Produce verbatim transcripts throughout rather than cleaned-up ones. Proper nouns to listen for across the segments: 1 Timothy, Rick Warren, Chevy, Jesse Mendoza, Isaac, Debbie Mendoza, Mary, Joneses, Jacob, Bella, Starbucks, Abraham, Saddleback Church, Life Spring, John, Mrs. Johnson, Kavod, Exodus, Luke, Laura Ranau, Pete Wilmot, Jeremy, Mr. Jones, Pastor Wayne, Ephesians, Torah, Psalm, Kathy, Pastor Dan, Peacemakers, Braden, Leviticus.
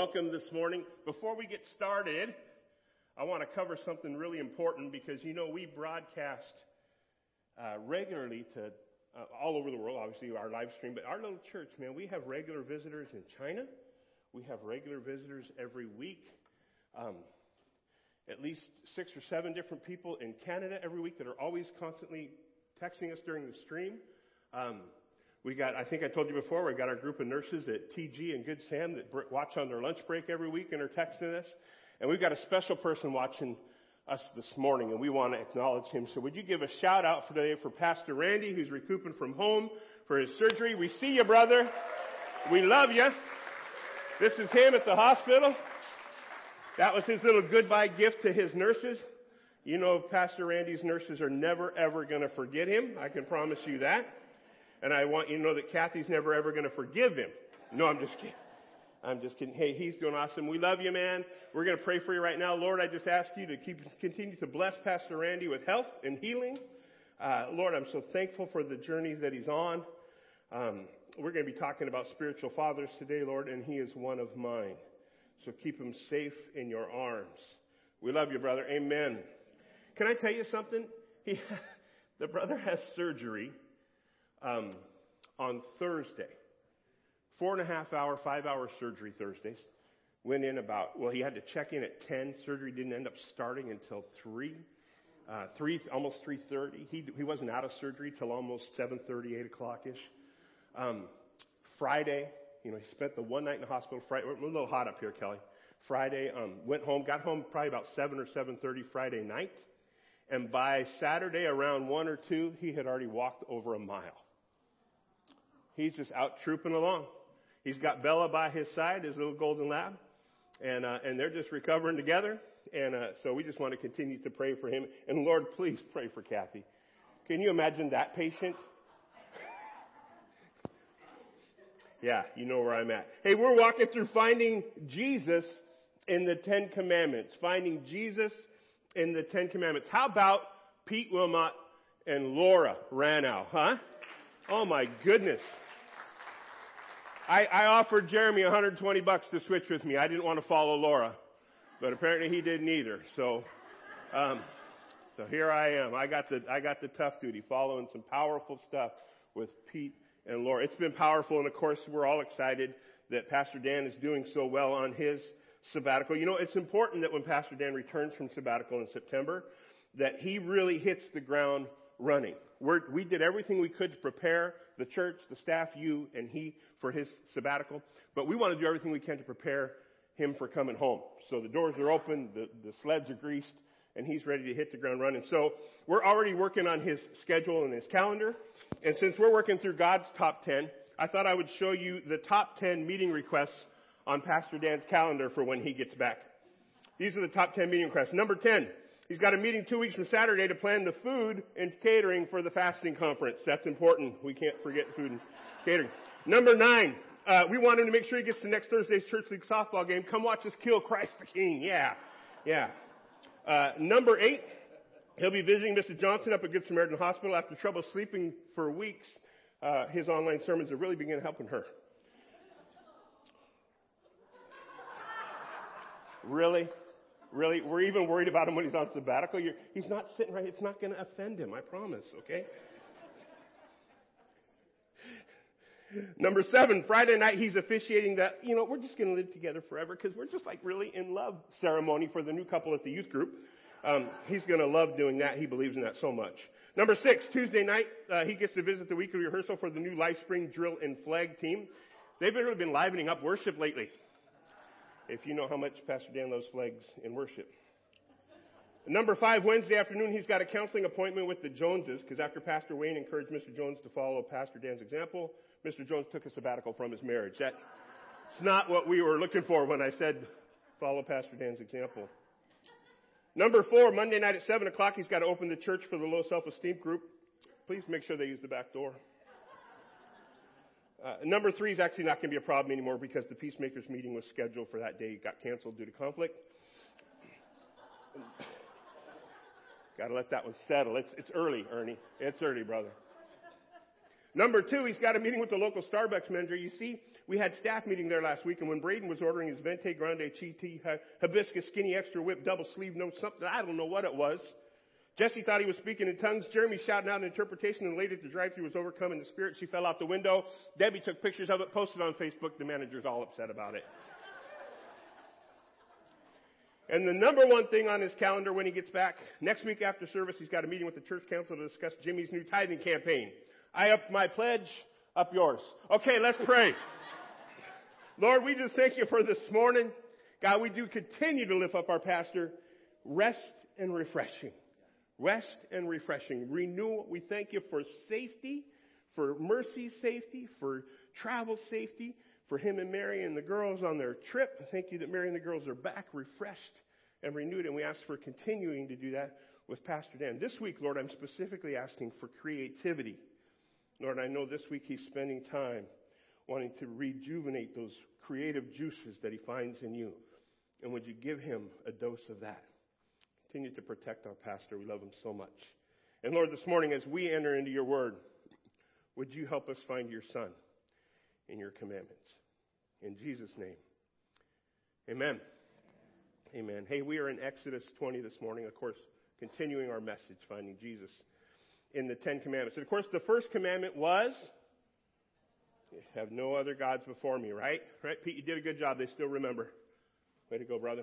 welcome this morning. Before we get started, I want to cover something really important because, you know, we broadcast uh, regularly to uh, all over the world, obviously our live stream, but our little church, man, we have regular visitors in China. We have regular visitors every week. Um, at least six or seven different people in Canada every week that are always constantly texting us during the stream. Um, we got, I think I told you before, we got our group of nurses at T G and Good Sam that br- watch on their lunch break every week and are texting us. And we've got a special person watching us this morning, and we want to acknowledge him. So would you give a shout out for today for Pastor Randy, who's recouping from home for his surgery. We see you, brother. We love you. This is him at the hospital. That was his little goodbye gift to his nurses. You know, Pastor Randy's nurses are never, ever going to forget him. I can promise you that. And I want you to know that Kathy's never, ever going to forgive him. No, I'm just kidding. I'm just kidding. Hey, he's doing awesome. We love you, man. We're going to pray for you right now. Lord, I just ask you to keep continue to bless Pastor Randy with health and healing. Uh, Lord, I'm so thankful for the journeys that he's on. Um, we're going to be talking about spiritual fathers today, Lord, and he is one of mine. So keep him safe in your arms. We love you, brother. Amen. Can I tell you something? He, the brother has surgery um, on Thursday. Four and a half hour, five hour surgery Thursdays. Went in about, well, he had to check in at ten. Surgery didn't end up starting until three. Uh, three, almost three thirty. He he wasn't out of surgery till almost seven thirty, eight o'clock-ish. Um, Friday, you know, he spent the one night in the hospital. Friday, we're a little hot up here, Kelly. Friday, um, went home, got home probably about seven or seven thirty Friday night. And by Saturday around one or two, he had already walked over a mile. He's just out trooping along. He's got Bella by his side, his little golden lab, and uh, and they're just recovering together. And uh, so we just want to continue to pray for him. And Lord, please pray for Kathy. Can you imagine that patient? Yeah, you know where I'm at. Hey, we're walking through finding Jesus in the Ten Commandments. Finding Jesus in the Ten Commandments. How about Pete Wilmot and Laura Ranau, huh? Oh my goodness. I, I offered Jeremy one hundred twenty bucks to switch with me. I didn't want to follow Laura, but apparently he didn't either. So, um, so here I am. I got the I got the tough duty, following some powerful stuff with Pete and Laura. It's been powerful, and of course we're all excited that Pastor Dan is doing so well on his sabbatical. You know, it's important that when Pastor Dan returns from sabbatical in September, that he really hits the ground running. We're, we did everything we could to prepare the church, the staff, you, and he for his sabbatical. But we want to do everything we can to prepare him for coming home. So the doors are open, the, the sleds are greased, and he's ready to hit the ground running. So we're already working on his schedule and his calendar. And since we're working through God's top ten, I thought I would show you the top ten meeting requests on Pastor Dan's calendar for when he gets back. These are the top ten meeting requests. Number ten. He's got a meeting two weeks from Saturday to plan the food and catering for the fasting conference. That's important. We can't forget food and catering. Number nine, uh, we want him to make sure he gets to next Thursday's Church League softball game. Come watch us kill Christ the King. Yeah, yeah. Uh, number eight, he'll be visiting Missus Johnson up at Good Samaritan Hospital after trouble sleeping for weeks. Uh, his online sermons have really begun helping her. Really? Really, we're even worried about him when he's on sabbatical. You're, he's not sitting right. It's not going to offend him, I promise, okay? Number seven, Friday night, he's officiating that, you know, we're just going to live together forever because we're just like really in love ceremony for the new couple at the youth group. Um, he's going to love doing that. He believes in that so much. Number six, Tuesday night, uh, he gets to visit the weekly rehearsal for the new Life Spring drill and flag team. They've really been livening up worship lately, if you know how much Pastor Dan loves flags in worship. Number five, Wednesday afternoon, he's got a counseling appointment with the Joneses, because after Pastor Wayne encouraged Mister Jones to follow Pastor Dan's example, Mister Jones took a sabbatical from his marriage. That's not what we were looking for when I said follow Pastor Dan's example. Number four, Monday night at seven o'clock, he's got to open the church for the low self-esteem group. Please make sure they use the back door. Uh, number three is actually not going to be a problem anymore because the Peacemakers meeting was scheduled for that day. It got canceled due to conflict. Got to let that one settle. It's it's early, Ernie. It's early, brother. Number two, he's got a meeting with the local Starbucks manager. You see, We had staff meeting there last week, and when Braden was ordering his Vente Grande Chi Tea, hibiscus, skinny, extra whip, double sleeve, no something, I don't know what it was. Jesse thought he was speaking in tongues. Jeremy shouting out an interpretation, and the lady at the drive-thru was overcome in the spirit. She fell out the window. Debbie took pictures of it, posted on Facebook. The manager's all upset about it. And the number one thing on his calendar when he gets back, next week after service, he's got a meeting with the church council to discuss Jimmy's new tithing campaign. I upped my pledge, up yours. Okay, let's pray. Lord, we just thank you for this morning. God, we do continue to lift up our pastor. Rest and refreshing. Rest and refreshing. Renewal. We thank you for safety, for mercy safety, for travel safety, for him and Mary and the girls on their trip. Thank you that Mary and the girls are back refreshed and renewed, and we ask for continuing to do that with Pastor Dan. This week, Lord, I'm specifically asking for creativity. Lord, I know this week he's spending time wanting to rejuvenate those creative juices that he finds in you. And would you give him a dose of that? Continue to protect our pastor. We love him so much. And Lord, this morning as we enter into your word, would you help us find your son in your commandments? In Jesus' name, amen. Amen. Hey, we are in Exodus twenty this morning, of course, continuing our message, finding Jesus in the Ten Commandments. And of course, the first commandment was, have no other gods before me, right? Right, Pete, you did a good job. They still remember. Way to go, brother.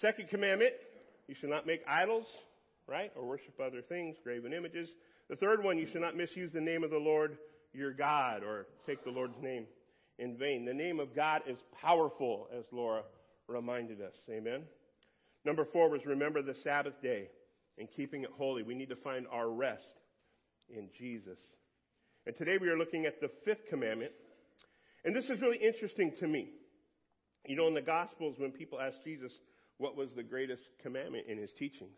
Second commandment, you should not make idols, right? Or worship other things, graven images. The third one, you should not misuse the name of the Lord, your God, or take the Lord's name in vain. The name of God is powerful, as Laura reminded us. Amen. Number four was remember the Sabbath day and keeping it holy. We need to find our rest in Jesus. And today we are looking at the fifth commandment. And this is really interesting to me. You know, in the Gospels, when people ask Jesus, what was the greatest commandment in his teachings?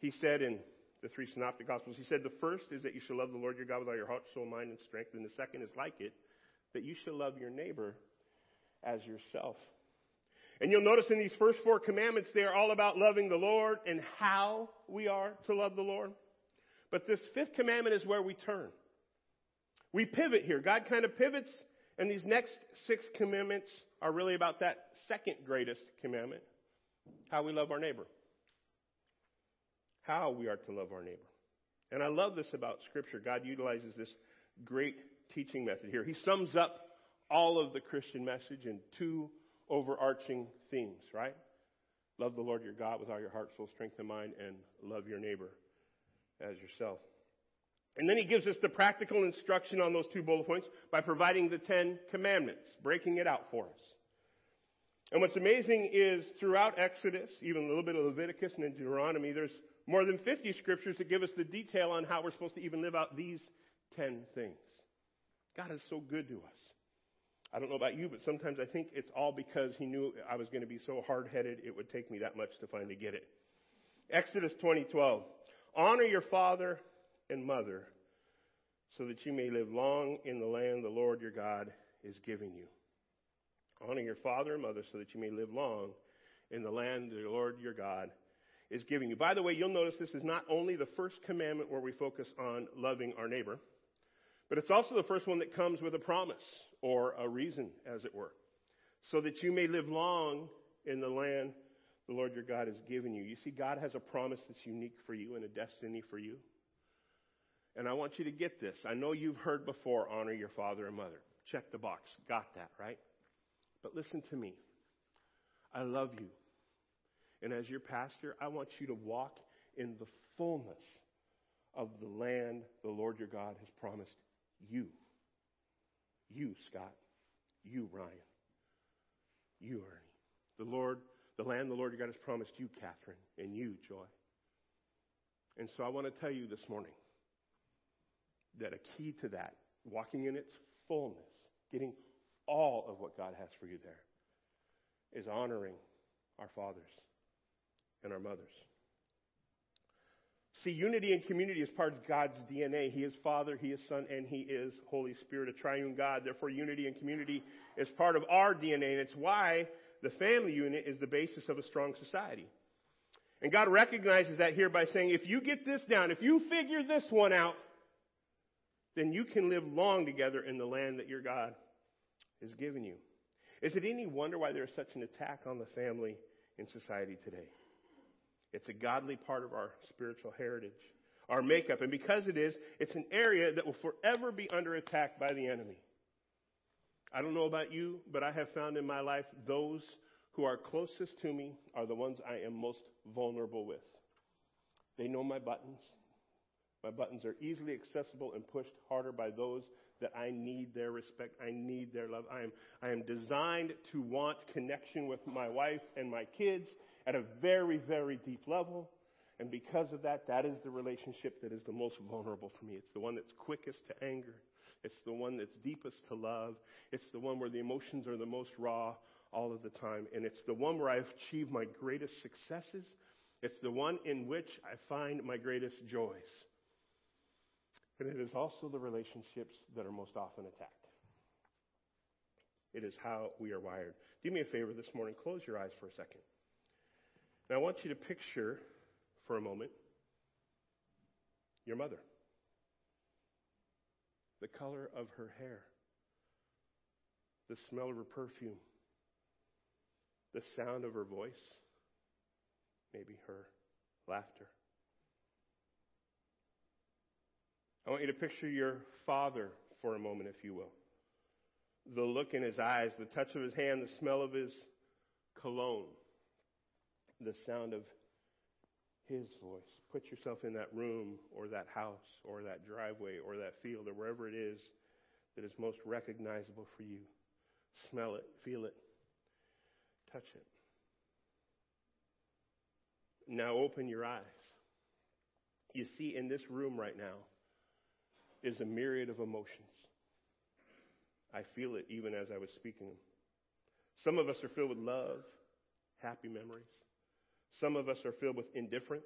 He said in the three synoptic Gospels, he said the first is that you shall love the Lord your God with all your heart, soul, mind, and strength. And the second is like it, that you shall love your neighbor as yourself. And you'll notice in these first four commandments, they are all about loving the Lord and how we are to love the Lord. But this fifth commandment is where we turn. We pivot here. God kind of pivots, and these next six commandments are really about that second greatest commandment, how we love our neighbor. How we are to love our neighbor. And I love this about Scripture. God utilizes this great teaching method here. He sums up all of the Christian message in two overarching themes, right? Love the Lord your God with all your heart, soul, strength, and mind, and love your neighbor as yourself. And then he gives us the practical instruction on those two bullet points by providing the Ten Commandments, breaking it out for us. And what's amazing is throughout Exodus, even a little bit of Leviticus and in Deuteronomy, there's more than fifty scriptures that give us the detail on how we're supposed to even live out these ten things. God is so good to us. I don't know about you, but sometimes I think it's all because he knew I was going to be so hard-headed it would take me that much to finally get it. Exodus twenty twelve, honor your father and mother, so that you may live long in the land the Lord your God is giving you. Honor your father and mother, so that you may live long in the land the Lord your God is giving you. By the way, you'll notice this is not only the first commandment where we focus on loving our neighbor, but it's also the first one that comes with a promise or a reason, as it were, so that you may live long in the land the Lord your God is giving you. You see, God has a promise that's unique for you and a destiny for you. And I want you to get this. I know you've heard before, honor your father and mother. Check the box. Got that, right? But listen to me. I love you. And as your pastor, I want you to walk in the fullness of the land the Lord your God has promised you. You, Scott. You, Ryan. You, Ernie. The Lord, the land the Lord your God has promised you, Catherine. And you, Joy. And so I want to tell you this morning that a key to that, walking in its fullness, getting all of what God has for you there, is honoring our fathers and our mothers. See, unity and community is part of God's D N A. He is Father, He is Son, and He is Holy Spirit, a triune God. Therefore, unity and community is part of our D N A, and it's why the family unit is the basis of a strong society. And God recognizes that here by saying, if you get this down, if you figure this one out, then you can live long together in the land that your God is given you. Is it any wonder why there is such an attack on the family in society today? It's a godly part of our spiritual heritage, our makeup. And because it is, it's an area that will forever be under attack by the enemy. I don't know about you, but I have found in my life those who are closest to me are the ones I am most vulnerable with. They know my buttons. My buttons are easily accessible and pushed harder by those that I need their respect. I need their love. I am, I am designed to want connection with my wife and my kids at a very, very deep level. And because of that, that is the relationship that is the most vulnerable for me. It's the one that's quickest to anger. It's the one that's deepest to love. It's the one where the emotions are the most raw all of the time. And it's the one where I've achieved my greatest successes. It's the one in which I find my greatest joys. And it is also the relationships that are most often attacked. It is how we are wired. Do me a favor this morning. Close your eyes for a second. Now I want you to picture for a moment your mother. The color of her hair. The smell of her perfume. The sound of her voice. Maybe her laughter. I want you to picture your father for a moment, if you will. The look in his eyes, the touch of his hand, the smell of his cologne, the sound of his voice. Put yourself in that room or that house or that driveway or that field or wherever it is that is most recognizable for you. Smell it, feel it, touch it. Now open your eyes. You see, in this room right now is a myriad of emotions. I feel it even as I was speaking. Some of us are filled with love, happy memories. Some of us are filled with indifference.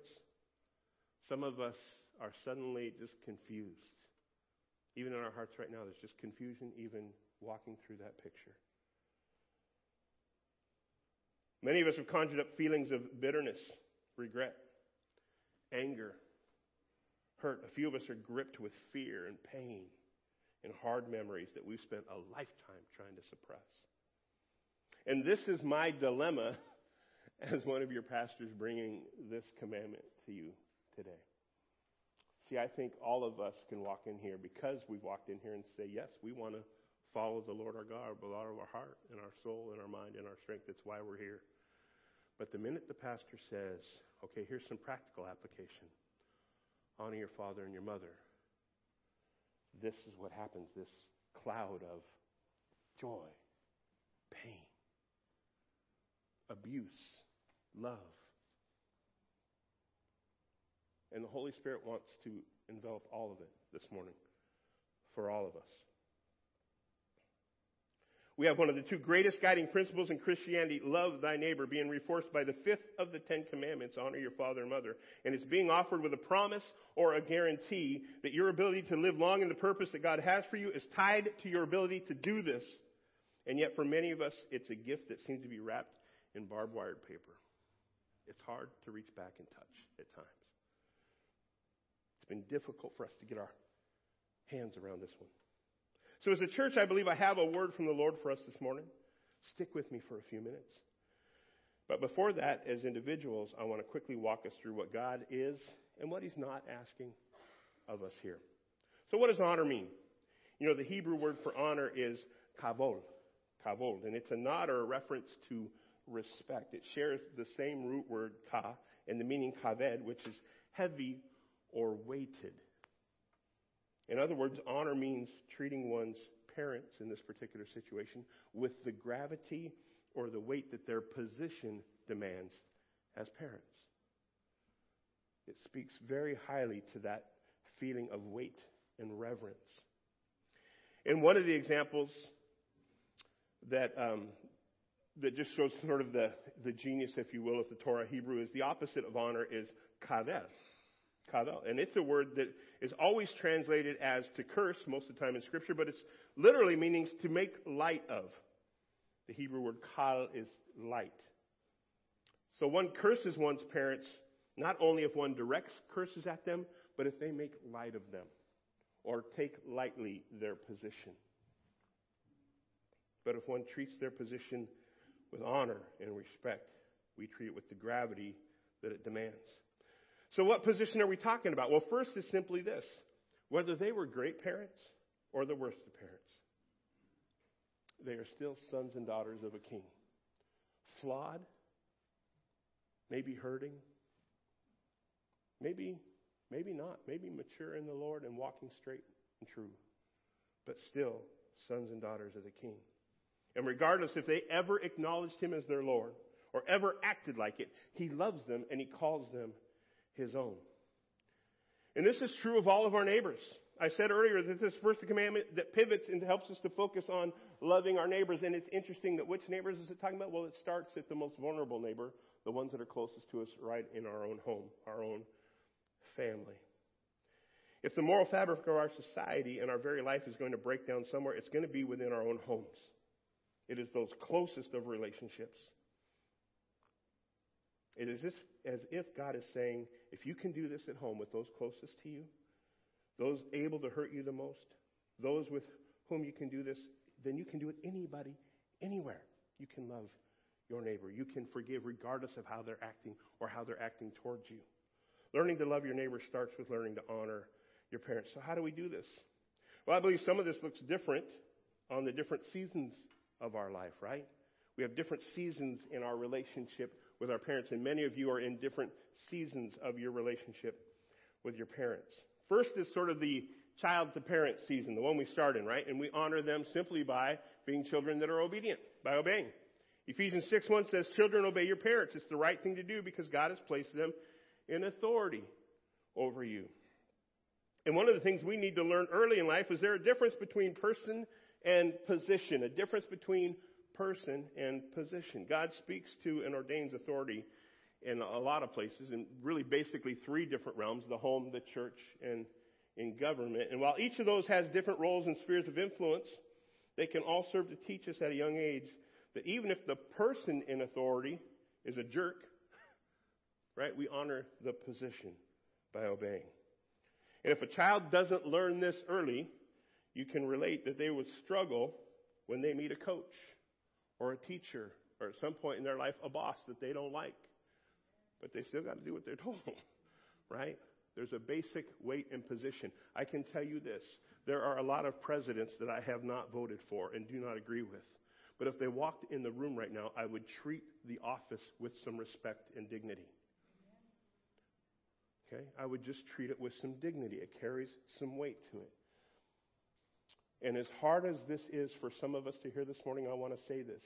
Some of us are suddenly just confused. Even in our hearts right now, there's just confusion even walking through that picture. Many of us have conjured up feelings of bitterness, regret, anger, hurt. A few of us are gripped with fear and pain and hard memories that we've spent a lifetime trying to suppress. And this is my dilemma as one of your pastors bringing this commandment to you today. See, I think all of us can walk in here because we've walked in here and say, yes, we want to follow the Lord our God with all of our heart and our soul and our mind and our strength. That's why we're here. But the minute the pastor says, okay, here's some practical application. Honor your father and your mother. This is what happens, this cloud of joy, pain, abuse, love. And the Holy Spirit wants to envelop all of it this morning for all of us. We have one of the two greatest guiding principles in Christianity, love thy neighbor, being reinforced by the fifth of the Ten Commandments, honor your father and mother. And it's being offered with a promise or a guarantee that your ability to live long in the purpose that God has for you is tied to your ability to do this. And yet for many of us, it's a gift that seems to be wrapped in barbed wire paper. It's hard to reach back and touch at times. It's been difficult for us to get our hands around this one. So as a church, I believe I have a word from the Lord for us this morning. Stick with me for a few minutes. But before that, as individuals, I want to quickly walk us through what God is and what he's not asking of us here. So what does honor mean? You know, the Hebrew word for honor is kavod, kavod, and it's a nod or a reference to respect. It shares the same root word ka and the meaning kaved, which is heavy or weighted. In other words, honor means treating one's parents, in this particular situation, with the gravity or the weight that their position demands as parents. It speaks very highly to that feeling of weight and reverence. And one of the examples that um, that just shows sort of the, the genius, if you will, of the Torah Hebrew is the opposite of honor is kaveh. And it's a word that is always translated as to curse most of the time in Scripture, but it's literally meaning to make light of. The Hebrew word kal is light. So one curses one's parents not only if one directs curses at them, but if they make light of them or take lightly their position. but if one treats their position with honor and respect, we treat it with the gravity that it demands. So what position are we talking about? Well, first is simply this. Whether they were great parents or the worst of parents, they are still sons and daughters of a king. Flawed, maybe hurting, maybe maybe not, maybe mature in the Lord and walking straight and true, but still sons and daughters of the king. And regardless if they ever acknowledged him as their Lord or ever acted like it, he loves them and he calls them his own. And this is true of all of our neighbors. I said earlier that this first commandment that pivots and helps us to focus on loving our neighbors. And it's interesting that which neighbors is it talking about? Well, it starts at the most vulnerable neighbor, the ones that are closest to us right in our own home, our own family. If the moral fabric of our society and our very life is going to break down somewhere, it's going to be within our own homes. It is those closest of relationships. It is just as if God is saying, if you can do this at home with those closest to you, those able to hurt you the most, those with whom you can do this, then you can do it anybody, anywhere. You can love your neighbor. You can forgive regardless of how they're acting or how they're acting towards you. Learning to love your neighbor starts with learning to honor your parents. So how do we do this? Well, I believe some of this looks different on the different seasons of our life, right? We have different seasons in our relationship with our parents, and many of you are in different seasons of your relationship with your parents. First is sort of the child to parent season, the one we start in, right? And we honor them simply by being children that are obedient, by obeying. Ephesians six one says, children, obey your parents. It's the right thing to do because God has placed them in authority over you. And one of the things we need to learn early in life is there a difference between person and position, a difference between person and position. God speaks to and ordains authority in a lot of places, in really basically three different realms, the home, the church, and in government. And while each of those has different roles and spheres of influence, they can all serve to teach us at a young age that even if the person in authority is a jerk, right, we honor the position by obeying. And if a child doesn't learn this early, you can relate that they would struggle when they meet a coach or a teacher, or at some point in their life, a boss that they don't like. But they still got to do what they're told, right? There's a basic weight and position. I can tell you this. There are a lot of presidents that I have not voted for and do not agree with. But if they walked in the room right now, I would treat the office with some respect and dignity. Okay? I would just treat it with some dignity. It carries some weight to it. And as hard as this is for some of us to hear this morning, I want to say this.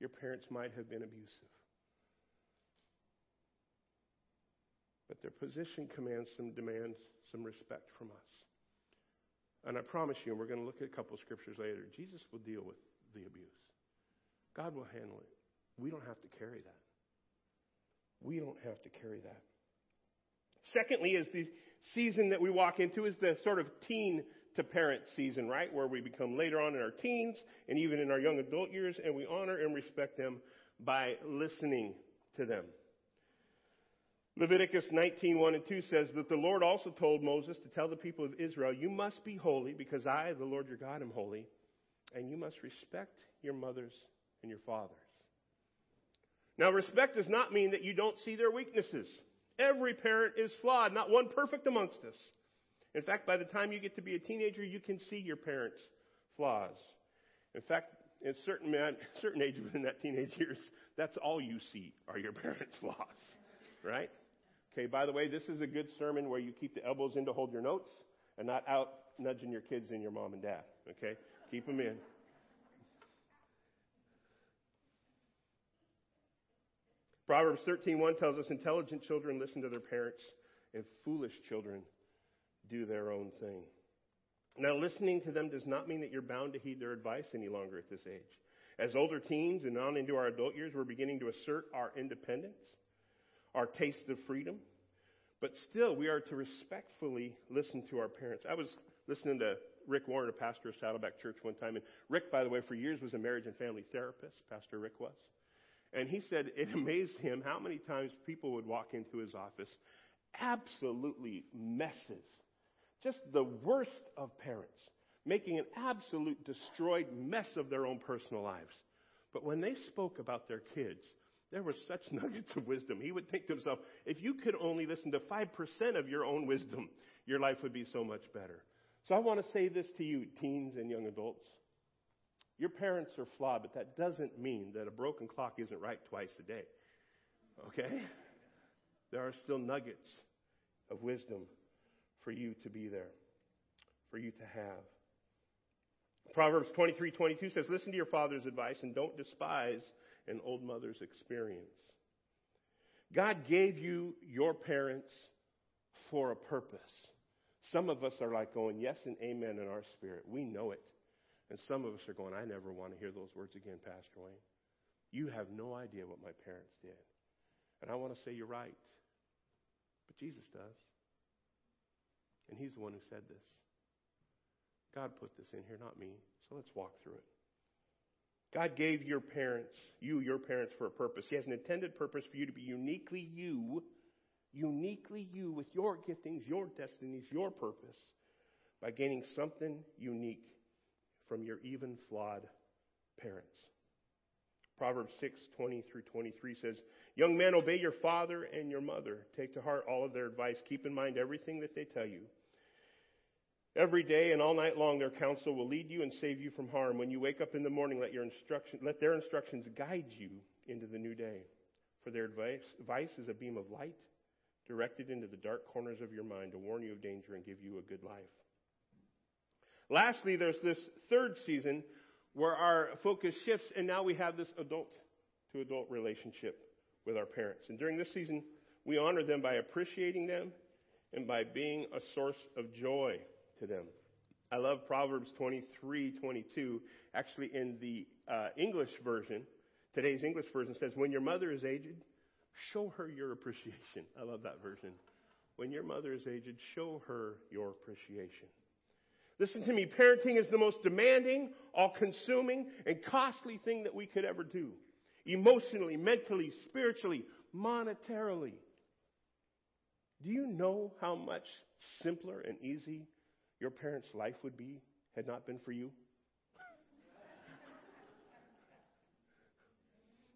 Your parents might have been abusive. But their position commands some demands, some respect from us. And I promise you, and we're going to look at a couple of scriptures later, Jesus will deal with the abuse. God will handle it. We don't have to carry that. We don't have to carry that. Secondly is the season that we walk into is the sort of teen to parent season, right? Where we become later on in our teens and even in our young adult years, and we honor and respect them by listening to them. Leviticus nineteen one and two says that the Lord also told Moses to tell the people of Israel, you must be holy because I, the Lord your God, am holy, and you must respect your mothers and your fathers. Now, respect does not mean that you don't see their weaknesses. Every parent is flawed, not one perfect amongst us. In fact, by the time you get to be a teenager, you can see your parents' flaws. In fact, in certain man, certain age within that teenage years, that's all you see are your parents' flaws, right? Okay, by the way, this is a good sermon where you keep the elbows in to hold your notes and not out nudging your kids and your mom and dad, okay? Keep them in. Proverbs thirteen one tells us intelligent children listen to their parents and foolish children do their own thing. Now, listening to them does not mean that you're bound to heed their advice any longer at this age. As older teens and on into our adult years, we're beginning to assert our independence, our taste of freedom, but still we are to respectfully listen to our parents. I was listening to Rick Warren, a pastor of Saddleback Church one time, and Rick, by the way, for years was a marriage and family therapist, Pastor Rick was, and he said it amazed him how many times people would walk into his office absolutely messes. Just the worst of parents. making an absolute destroyed mess of their own personal lives. But when they spoke about their kids, there were such nuggets of wisdom. He would think to himself, if you could only listen to five percent of your own wisdom, your life would be so much better. So I want to say this to you, teens and young adults. Your parents are flawed, but that doesn't mean that a broken clock isn't right twice a day. Okay? There are still nuggets of wisdom for you to be there, for you to have. Proverbs twenty-three twenty-two says, listen to your father's advice and don't despise an old mother's experience. God gave you your parents for a purpose. Some of us are like going, yes and amen in our spirit. We know it. And some of us are going, I never want to hear those words again, Pastor Wayne. You have no idea what my parents did. And I want to say you're right. But Jesus does. And he's the one who said this. God put this in here, not me. So let's walk through it. God gave your parents, you, your parents, for a purpose. He has an intended purpose for you to be uniquely you, uniquely you with your giftings, your destinies, your purpose, by gaining something unique from your even flawed parents. Proverbs six twenty through twenty-three says, young men, obey your father and your mother. Take to heart all of their advice. Keep in mind everything that they tell you. Every day and all night long, their counsel will lead you and save you from harm. When you wake up in the morning, let your instruction, let their instructions guide you into the new day. For their advice, advice is a beam of light directed into the dark corners of your mind to warn you of danger and give you a good life. Lastly, there's this third season where our focus shifts, and now we have this adult-to-adult relationship with our parents. And during this season, we honor them by appreciating them and by being a source of joy to them. I love Proverbs twenty-three twenty-two. Actually, in the uh, English version, today's English version says, when your mother is aged, show her your appreciation. I love that version. When your mother is aged, show her your appreciation. Listen to me. Parenting is the most demanding, all-consuming, and costly thing that we could ever do. Emotionally, mentally, spiritually, monetarily. Do you know how much simpler and easy your parents' life would be had not been for you?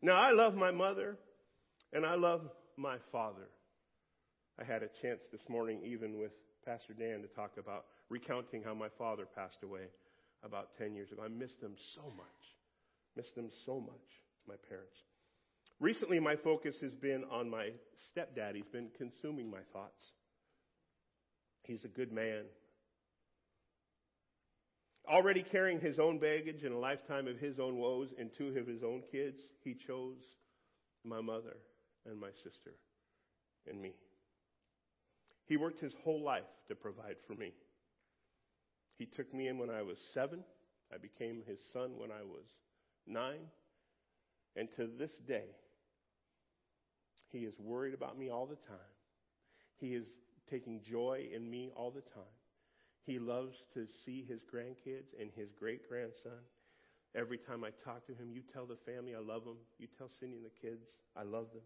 Now, I love my mother and I love my father. I had a chance this morning, even with Pastor Dan, to talk about recounting how my father passed away about ten years ago. I miss them so much. Miss them so much, my parents. Recently, my focus has been on my stepdad. He's been consuming my thoughts. He's a good man. Already carrying his own baggage and a lifetime of his own woes and two of his own kids, he chose my mother and my sister and me. He worked his whole life to provide for me. He took me in when I was seven. I became his son when I was nine. And to this day, he is worried about me all the time. He is taking joy in me all the time. He loves to see his grandkids and his great-grandson. Every time I talk to him, you tell the family I love them. You tell Cindy and the kids I love them.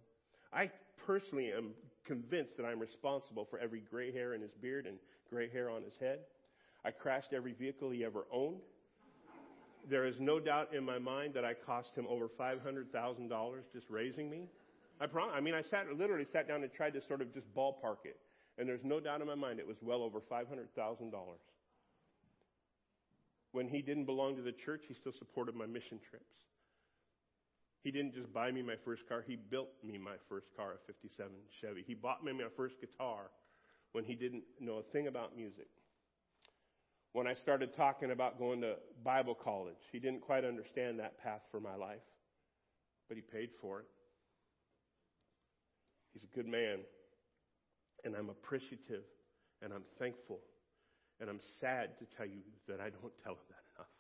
I personally am convinced that I'm responsible for every gray hair in his beard and gray hair on his head. I crashed every vehicle he ever owned. There is no doubt in my mind that I cost him over five hundred thousand dollars just raising me. I prom- I mean, I sat literally sat down and tried to sort of just ballpark it. And there's no doubt in my mind it was well over five hundred thousand dollars. When he didn't belong to the church, he still supported my mission trips. He didn't just buy me my first car. He built me my first car, a fifty-seven Chevy. He bought me my first guitar when he didn't know a thing about music. When I started talking about going to Bible college, he didn't quite understand that path for my life, but he paid for it. He's a good man. And I'm appreciative, and I'm thankful, and I'm sad to tell you that I don't tell him that enough.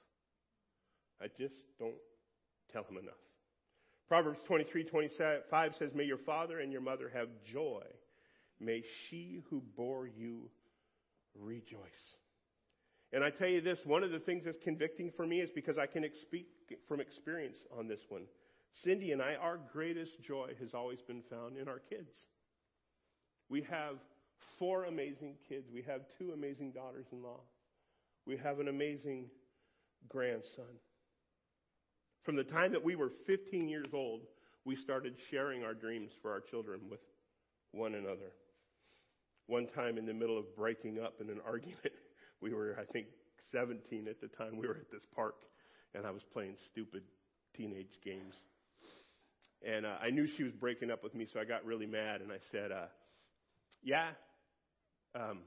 I just don't tell him enough. Proverbs twenty-three twenty-five says, may your father and your mother have joy. May she who bore you rejoice. And I tell you this, one of the things that's convicting for me is because I can speak from experience on this one. Cindy and I, our greatest joy has always been found in our kids. We have four amazing kids. We have two amazing daughters-in-law. we have an amazing grandson. From the time that we were fifteen years old, we started sharing our dreams for our children with one another. One time in the middle of breaking up in an argument, we were, I think, seventeen at the time. We were at this park, and I was playing stupid teenage games. And uh, I knew she was breaking up with me, so I got really mad, and I said, uh, yeah, um,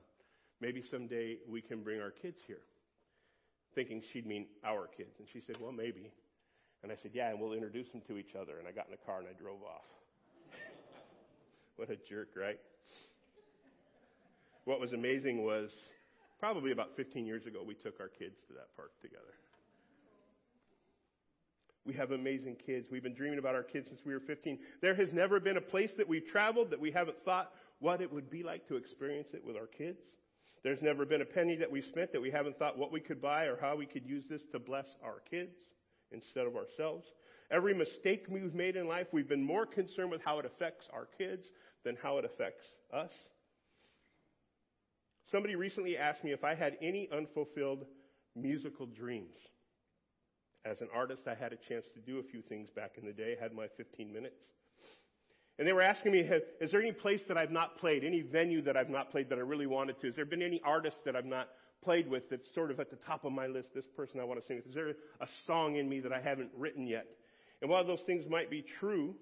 maybe someday we can bring our kids here, thinking she'd mean our kids. And she said, well, maybe. And I said, yeah, and we'll introduce them to each other. And I got in the car, and I drove off. What a jerk, right? What was amazing was probably about fifteen years ago, we took our kids to that park together. We have amazing kids. We've been dreaming about our kids since we were fifteen. There has never been a place that we've traveled that we haven't thought what it would be like to experience it with our kids. There's never been a penny that we've spent that we haven't thought what we could buy or how we could use this to bless our kids instead of ourselves. Every mistake we've made in life, we've been more concerned with how it affects our kids than how it affects us. Somebody recently asked me if I had any unfulfilled musical dreams. As an artist, I had a chance to do a few things back in the day. I had my fifteen minutes. And they were asking me, is there any place that I've not played, any venue that I've not played that I really wanted to? Has there been any artist that I've not played with that's sort of at the top of my list, this person I want to sing with? Is there a song in me that I haven't written yet? And while those things might be true,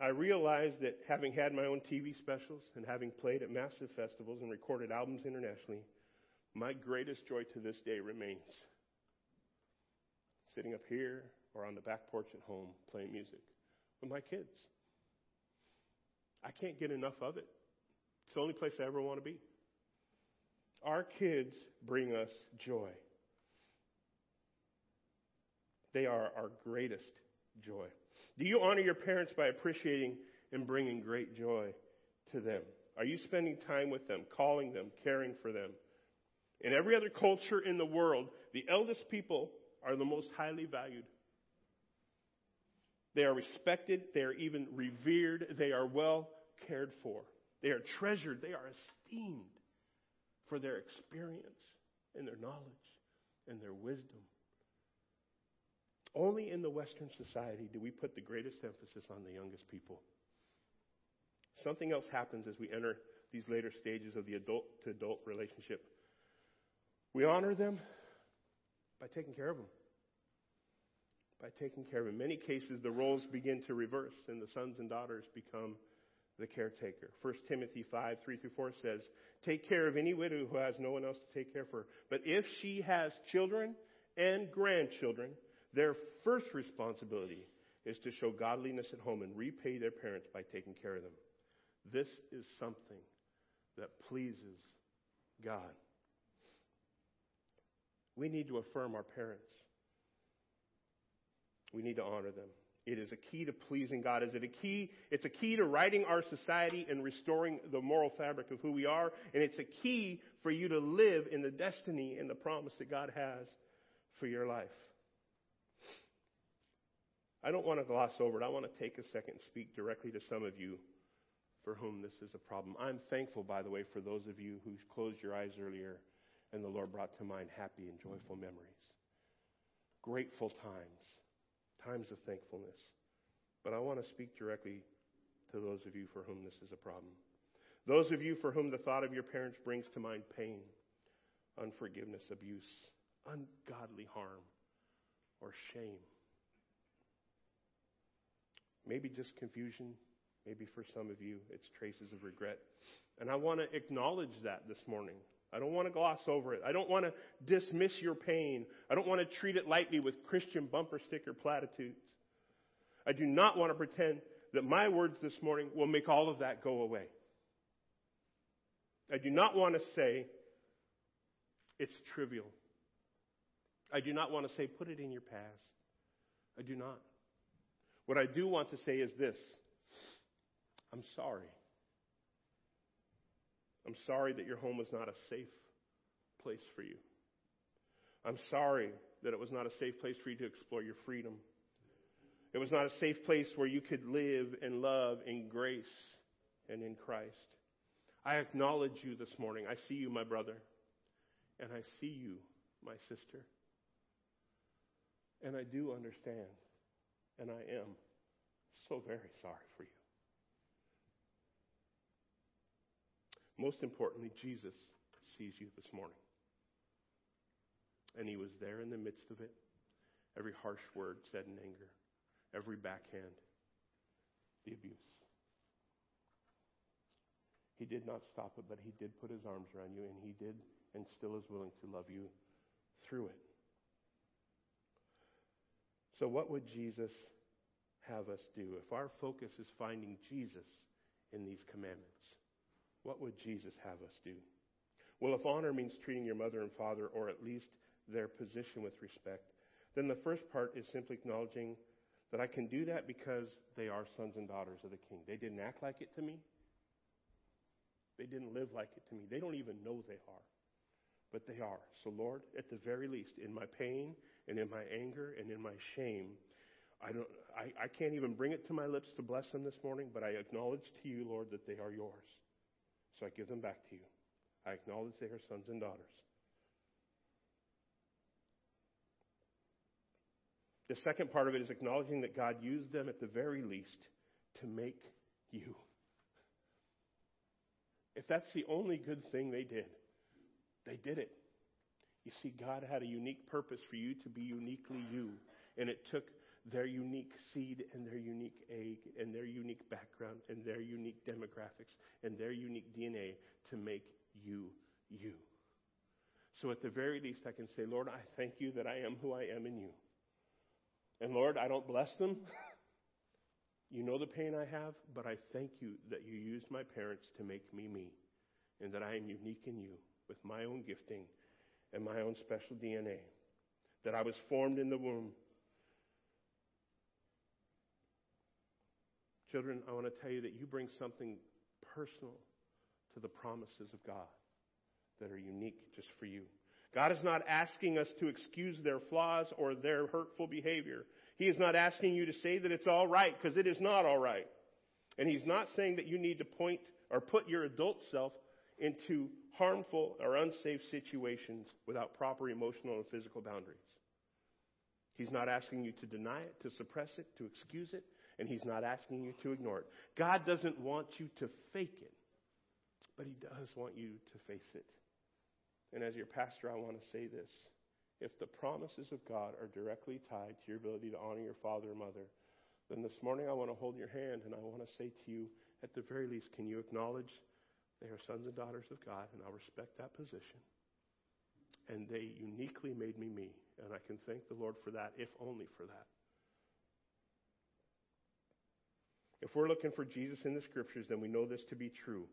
I realized that having had my own T V specials and having played at massive festivals and recorded albums internationally, my greatest joy to this day remains sitting up here or on the back porch at home playing music with my kids. I can't get enough of it. It's the only place I ever want to be. Our kids bring us joy. They are our greatest joy. Do you honor your parents by appreciating and bringing great joy to them? Are you spending time with them, calling them, caring for them? In every other culture in the world, the eldest people are the most highly valued. They are respected. They are even revered. They are well cared for. They are treasured. They are esteemed for their experience and their knowledge and their wisdom. Only in the Western society do we put the greatest emphasis on the youngest people. Something else happens as we enter these later stages of the adult-to-adult relationship. We honor them by taking care of them. By taking care of them. In many cases, the roles begin to reverse, and the sons and daughters become the caretaker. First Timothy five, three through four says, take care of any widow who has no one else to take care for her. But if she has children and grandchildren, their first responsibility is to show godliness at home and repay their parents by taking care of them. This is something that pleases God. We need to affirm our parents. We need to honor them. It is a key to pleasing God. Is it a key? It's a key to righting our society and restoring the moral fabric of who we are. And it's a key for you to live in the destiny and the promise that God has for your life. I don't want to gloss over it. I want to take a second and speak directly to some of you for whom this is a problem. I'm thankful, by the way, for those of you who closed your eyes earlier and the Lord brought to mind happy and joyful memories, grateful times, times of thankfulness. But I want to speak directly to those of you for whom this is a problem. Those of you for whom the thought of your parents brings to mind pain, unforgiveness, abuse, ungodly harm, or shame. Maybe just confusion. Maybe for some of you, it's traces of regret. And I want to acknowledge that this morning. I don't want to gloss over it. I don't want to dismiss your pain. I don't want to treat it lightly with Christian bumper sticker platitudes. I do not want to pretend that my words this morning will make all of that go away. I do not want to say it's trivial. I do not want to say put it in your past. I do not. What I do want to say is this. I'm sorry. I'm sorry that your home was not a safe place for you. I'm sorry that it was not a safe place for you to explore your freedom. It was not a safe place where you could live and love in grace and in Christ. I acknowledge you this morning. I see you, my brother, And I see you, my sister. And I do understand. And I am so very sorry for you. Most importantly, Jesus sees you this morning. And he was there in the midst of it. Every harsh word said in anger. Every backhand. The abuse. He did not stop it, but he did put his arms around you, and he did and still is willing to love you through it. So what would Jesus have us do? If our focus is finding Jesus in these commandments, what would Jesus have us do? Well, if honor means treating your mother and father, or at least their position with respect, then the first part is simply acknowledging that I can do that because they are sons and daughters of the King. They didn't act like it to me. They didn't live like it to me. They don't even know they are. But they are. So, Lord, at the very least, in my pain and in my anger and in my shame, I don't. I, I can't even bring it to my lips to bless them this morning, but I acknowledge to you, Lord, that they are yours. So I give them back to you. I acknowledge they are sons and daughters. The second part of it is acknowledging that God used them at the very least to make you. If that's the only good thing they did, they did it. You see, God had a unique purpose for you to be uniquely you. And it took their unique seed and their unique egg and their unique background and their unique demographics and their unique D N A to make you, you. So at the very least, I can say, Lord, I thank you that I am who I am in you. And Lord, I don't bless them. You know the pain I have, but I thank you that you used my parents to make me me and that I am unique in you with my own gifting and my own special D N A, that I was formed in the womb. Children, I want to tell you that you bring something personal to the promises of God that are unique just for you. God is not asking us to excuse their flaws or their hurtful behavior. He is not asking you to say that it's all right, because it is not all right. And he's not saying that you need to point or put your adult self into harmful or unsafe situations without proper emotional and physical boundaries. He's not asking you to deny it, to suppress it, to excuse it, and he's not asking you to ignore it. God doesn't want you to fake it, but he does want you to face it. And as your pastor, I want to say this. If the promises of God are directly tied to your ability to honor your father and mother, then this morning I want to hold your hand and I want to say to you, at the very least, can you acknowledge they are sons and daughters of God, and I'll respect that position. And they uniquely made me me, and I can thank the Lord for that, if only for that. If we're looking for Jesus in the Scriptures, then we know this to be true.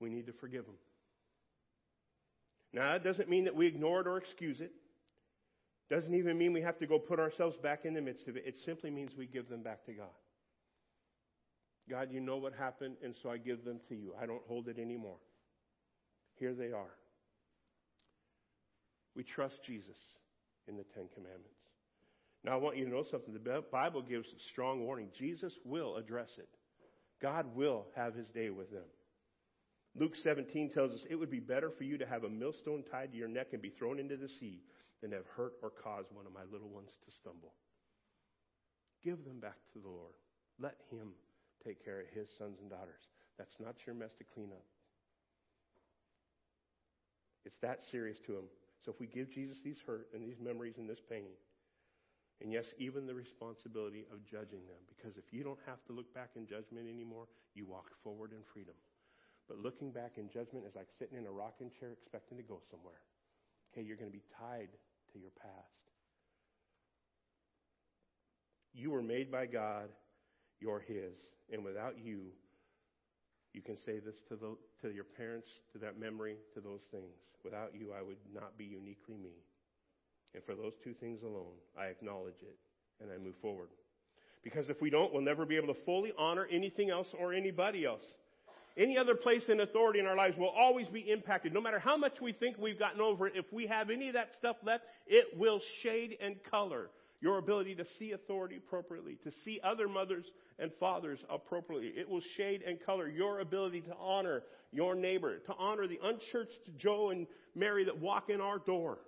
We need to forgive them. Now, that doesn't mean that we ignore it or excuse it. Doesn't even mean we have to go put ourselves back in the midst of it. It simply means we give them back to God. God, you know what happened, and so I give them to you. I don't hold it anymore. Here they are. We trust Jesus in the Ten Commandments. Now, I want you to know something. The Bible gives a strong warning. Jesus will address it. God will have his day with them. Luke seventeen tells us it would be better for you to have a millstone tied to your neck and be thrown into the sea than have hurt or caused one of my little ones to stumble. Give them back to the Lord. Let him take care of his sons and daughters. That's not your mess to clean up. It's that serious to him. So if we give Jesus these hurt and these memories and this pain, and yes, even the responsibility of judging them, because if you don't have to look back in judgment anymore, you walk forward in freedom. But looking back in judgment is like sitting in a rocking chair expecting to go somewhere. Okay, you're going to be tied to your past. You were made by God. You're his. And without you, you can say this to the, to your parents, to that memory, to those things. Without you, I would not be uniquely me. And for those two things alone, I acknowledge it and I move forward. Because if we don't, we'll never be able to fully honor anything else or anybody else. Any other place in authority in our lives will always be impacted. No matter how much we think we've gotten over it, if we have any of that stuff left, it will shade and color your ability to see authority appropriately, to see other mothers and fathers appropriately. It will shade and color your ability to honor your neighbor, to honor the unchurched Joe and Mary that walk in our door.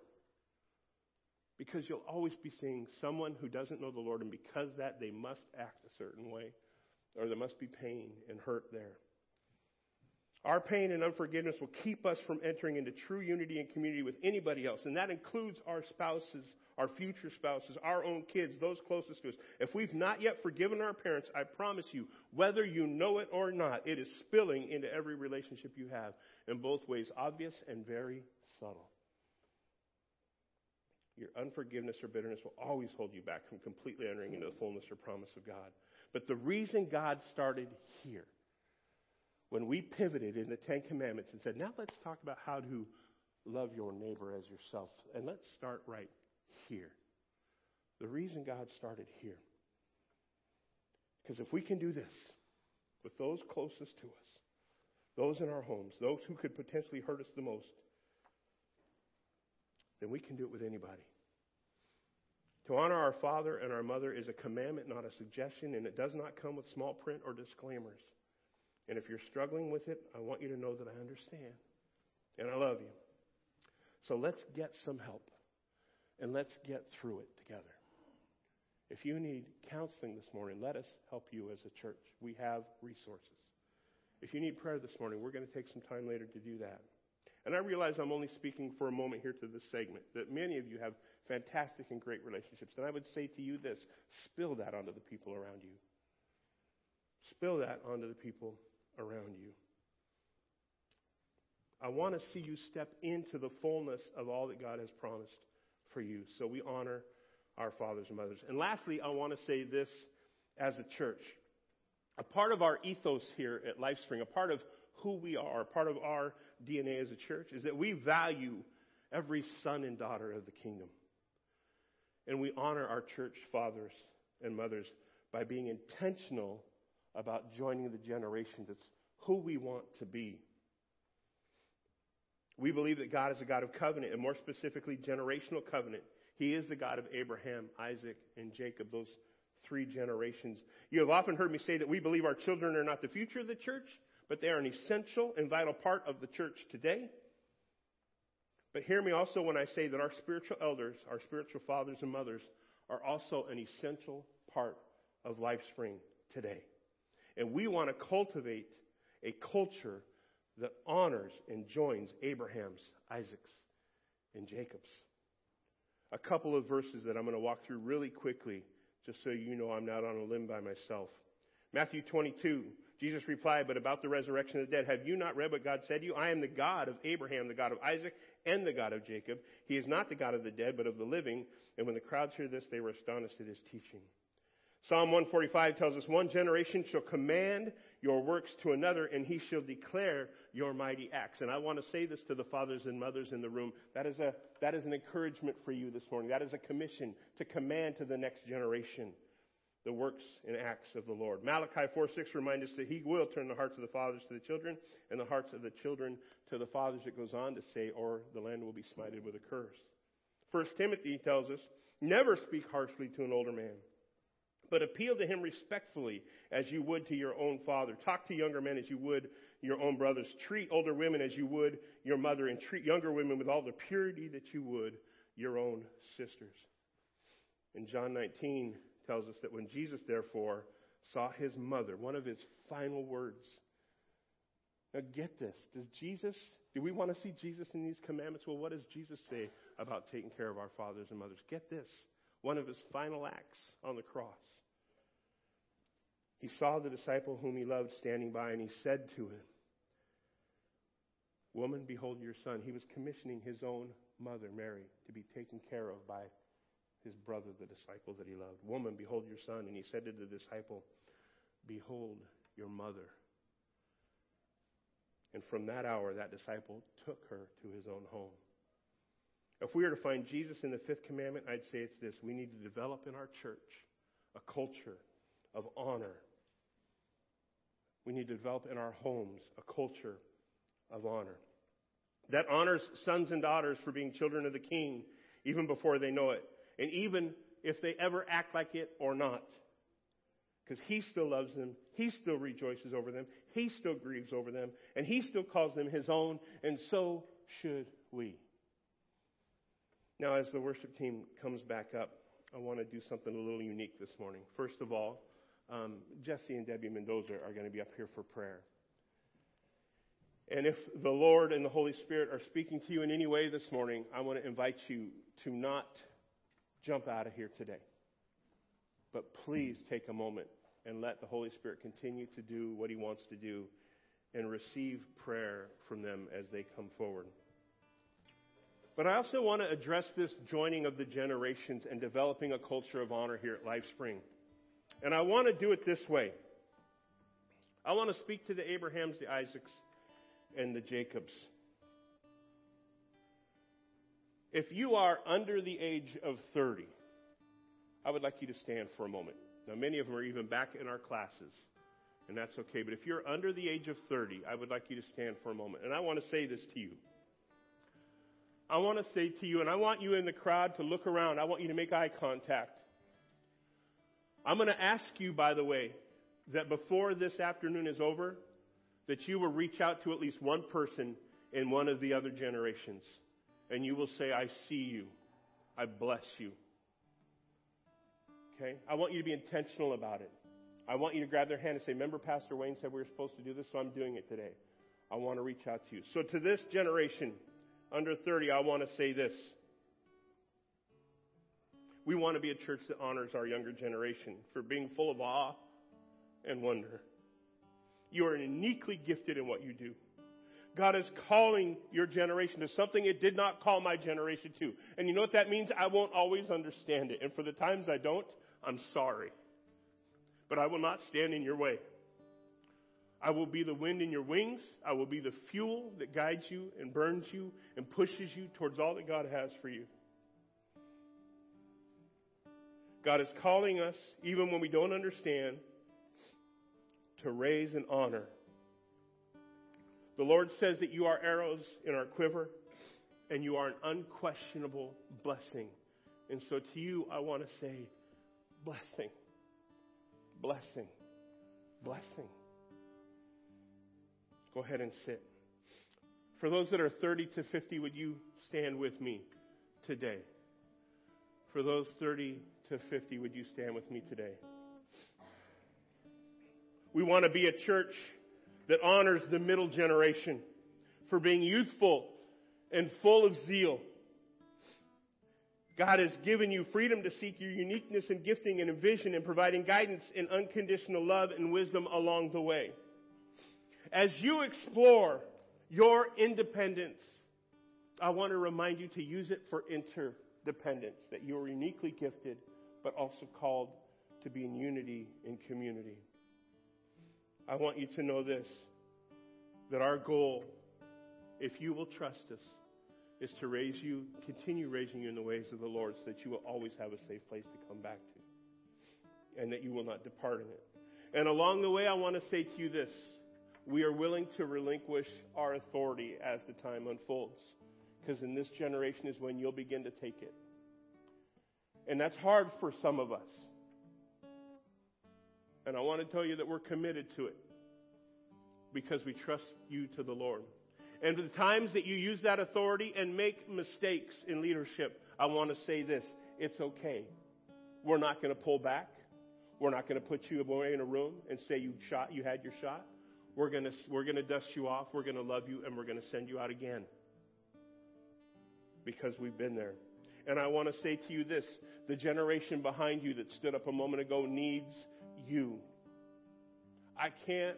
Because you'll always be seeing someone who doesn't know the Lord, and because of that, they must act a certain way, or there must be pain and hurt there. Our pain and unforgiveness will keep us from entering into true unity and community with anybody else. And that includes our spouses, our future spouses, our own kids, those closest to us. If we've not yet forgiven our parents, I promise you, whether you know it or not, it is spilling into every relationship you have in both ways, obvious and very subtle. Your unforgiveness or bitterness will always hold you back from completely entering into the fullness or promise of God. But the reason God started here, when we pivoted in the Ten Commandments and said, now let's talk about how to love your neighbor as yourself. And let's start right here. The reason God started here. Because if we can do this with those closest to us, those in our homes, those who could potentially hurt us the most, then we can do it with anybody. To honor our father and our mother is a commandment, not a suggestion, and it does not come with small print or disclaimers. And if you're struggling with it, I want you to know that I understand. And I love you. So let's get some help. And let's get through it together. If you need counseling this morning, let us help you as a church. We have resources. If you need prayer this morning, we're going to take some time later to do that. And I realize I'm only speaking for a moment here to this segment, that many of you have fantastic and great relationships. And I would say to you this, spill that onto the people around you. Spill that onto the people around you. I want to see you step into the fullness of all that God has promised for you. So we honor our fathers and mothers. And lastly, I want to say this as a church. A part of our ethos here at Life Spring, a part of who we are, a part of our D N A as a church, is that we value every son and daughter of the kingdom. And we honor our church fathers and mothers by being intentional about joining the generation that's who we want to be. We believe that God is a God of covenant, and more specifically, generational covenant. He is the God of Abraham, Isaac, and Jacob, those three generations. You have often heard me say that we believe our children are not the future of the church, but they are an essential and vital part of the church today. But hear me also when I say that our spiritual elders, our spiritual fathers and mothers, are also an essential part of Life Spring today. And we want to cultivate a culture that honors and joins Abraham's, Isaac's, and Jacob's. A couple of verses that I'm going to walk through really quickly, just so you know I'm not on a limb by myself. Matthew twenty-two, Jesus replied, "But about the resurrection of the dead, have you not read what God said to you? I am the God of Abraham, the God of Isaac, and the God of Jacob. He is not the God of the dead, but of the living." And when the crowds heard this, they were astonished at his teaching. Psalm one forty-five tells us, "One generation shall command your works to another, and he shall declare your mighty acts." And I want to say this to the fathers and mothers in the room. That is a that is an encouragement for you this morning. That is a commission to command to the next generation the works and acts of the Lord. Malachi four six reminds us that he will turn the hearts of the fathers to the children and the hearts of the children to the fathers. It goes on to say, or the land will be smited with a curse. First Timothy tells us, "Never speak harshly to an older man, but appeal to him respectfully as you would to your own father. Talk to younger men as you would your own brothers. Treat older women as you would your mother, and treat younger women with all the purity that you would your own sisters." And John nineteen tells us that when Jesus, therefore, saw his mother, one of his final words. Now get this. Does Jesus, do we want to see Jesus in these commandments? Well, what does Jesus say about taking care of our fathers and mothers? Get this. One of his final acts on the cross. He saw the disciple whom he loved standing by, and he said to him, "Woman, behold your son." He was commissioning his own mother, Mary, to be taken care of by his brother, the disciple that he loved. "Woman, behold your son." And he said to the disciple, "Behold your mother." And from that hour, that disciple took her to his own home. If we were to find Jesus in the fifth commandment, I'd say it's this. We need to develop in our church a culture of honor. We need to develop in our homes a culture of honor that honors sons and daughters for being children of the King even before they know it, and even if they ever act like it or not. Because he still loves them. He still rejoices over them. He still grieves over them. And he still calls them his own. And so should we. Now, as the worship team comes back up, I want to do something a little unique this morning. First of all, um, Jesse and Debbie Mendoza are going to be up here for prayer. And if the Lord and the Holy Spirit are speaking to you in any way this morning, I want to invite you to not jump out of here today. But please take a moment and let the Holy Spirit continue to do what he wants to do and receive prayer from them as they come forward. But I also want to address this joining of the generations and developing a culture of honor here at Life Spring. And I want to do it this way. I want to speak to the Abrahams, the Isaacs, and the Jacobs. If you are under the age of thirty, I would like you to stand for a moment. Now, many of them are even back in our classes, and that's okay. But if you're under the age of thirty, I would like you to stand for a moment. And I want to say this to you. I want to say to you, and I want you in the crowd to look around. I want you to make eye contact. I'm going to ask you, by the way, that before this afternoon is over, that you will reach out to at least one person in one of the other generations. And you will say, I see you. I bless you. Okay? I want you to be intentional about it. I want you to grab their hand and say, remember Pastor Wayne said we were supposed to do this, so I'm doing it today. I want to reach out to you. So to this generation, under thirty, I want to say this. We want to be a church that honors our younger generation for being full of awe and wonder. You are uniquely gifted in what you do. God is calling your generation to something it did not call my generation to. And you know what that means? I won't always understand it. And for the times I don't, I'm sorry. But I will not stand in your way. I will be the wind in your wings. I will be the fuel that guides you and burns you and pushes you towards all that God has for you. God is calling us, even when we don't understand, to raise and honor. The Lord says that you are arrows in our quiver, and you are an unquestionable blessing. And so to you, I want to say, blessing, blessing, blessing. Go ahead and sit. For those that are thirty to fifty, would you stand with me today? For those thirty to fifty, would you stand with me today? We want to be a church that honors the middle generation for being youthful and full of zeal. God has given you freedom to seek your uniqueness and gifting and vision and providing guidance and unconditional love and wisdom along the way. As you explore your independence, I want to remind you to use it for interdependence, that you are uniquely gifted, but also called to be in unity and community. I want you to know this, that our goal, if you will trust us, is to raise you, continue raising you in the ways of the Lord so that you will always have a safe place to come back to and that you will not depart in it. And along the way, I want to say to you this. We are willing to relinquish our authority as the time unfolds, because in this generation is when you'll begin to take it. And that's hard for some of us. And I want to tell you that we're committed to it because we trust you to the Lord. And for the times that you use that authority and make mistakes in leadership, I want to say this. It's okay. We're not going to pull back. We're not going to put you away in a room and say you shot, you had your shot. We're going to we're going to dust you off, we're going to love you, and we're going to send you out again because we've been there. And I want to say to you this, the generation behind you that stood up a moment ago needs you. I can't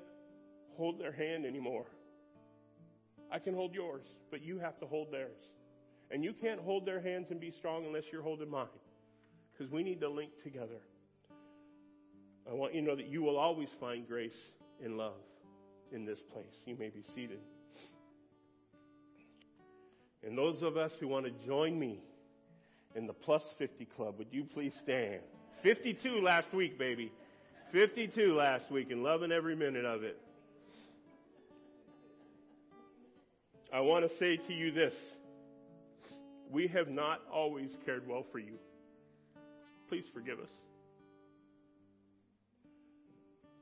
hold their hand anymore. I can hold yours, but you have to hold theirs. And you can't hold their hands and be strong unless you're holding mine, because we need to link together. I want you to know that you will always find grace and love in this place. You may be seated. And those of us who want to join me in the plus fifty club, would you please stand? fifty-two last week, baby. fifty-two last week, and loving every minute of it. I want to say to you this. We have not always cared well for you. please forgive us.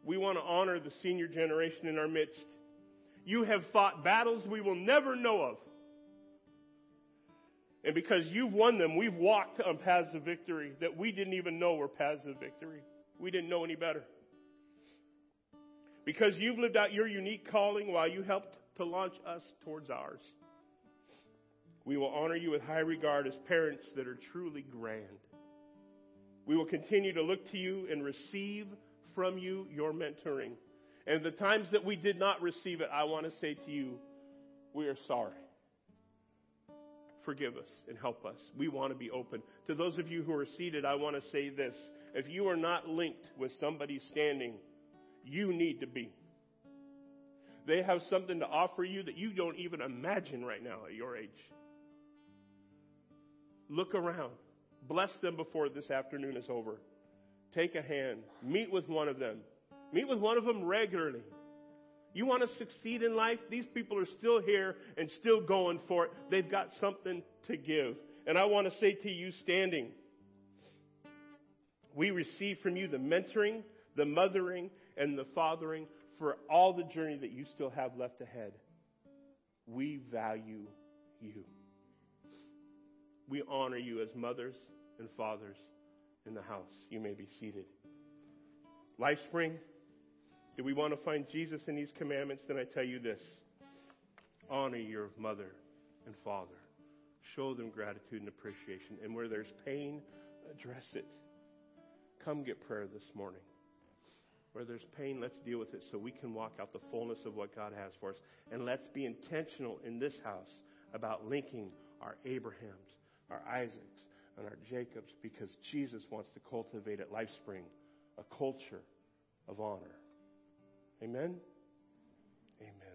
We want to honor the senior generation in our midst. You have fought battles we will never know of. And because you've won them, we've walked on paths of victory that we didn't even know were paths of victory. We didn't know any better. Because you've lived out your unique calling while you helped to launch us towards ours. We will honor you with high regard as parents that are truly grand. We will continue to look to you and receive from you your mentoring. And the times that we did not receive it, I want to say to you, we are sorry. Forgive us and help us. We want to be open. To those of you who are seated, I want to say this. If you are not linked with somebody standing, you need to be. They have something to offer you that you don't even imagine right now at your age. Look around. Bless them before this afternoon is over. Take a hand. Meet with one of them. Meet with one of them regularly. You want to succeed in life? These people are still here and still going for it. They've got something to give. And I want to say to you standing, we receive from you the mentoring, the mothering, and the fathering for all the journey that you still have left ahead. We value you. We honor you as mothers and fathers in the house. You may be seated. Life Spring, do we want to find Jesus in these commandments? Then I tell you this. Honor your mother and father. Show them gratitude and appreciation. And where there's pain, address it. Come get prayer this morning. Where there's pain, let's deal with it so we can walk out the fullness of what God has for us. And let's be intentional in this house about linking our Abrahams, our Isaacs, and our Jacobs, because Jesus wants to cultivate at Life Spring a culture of honor. Amen? Amen.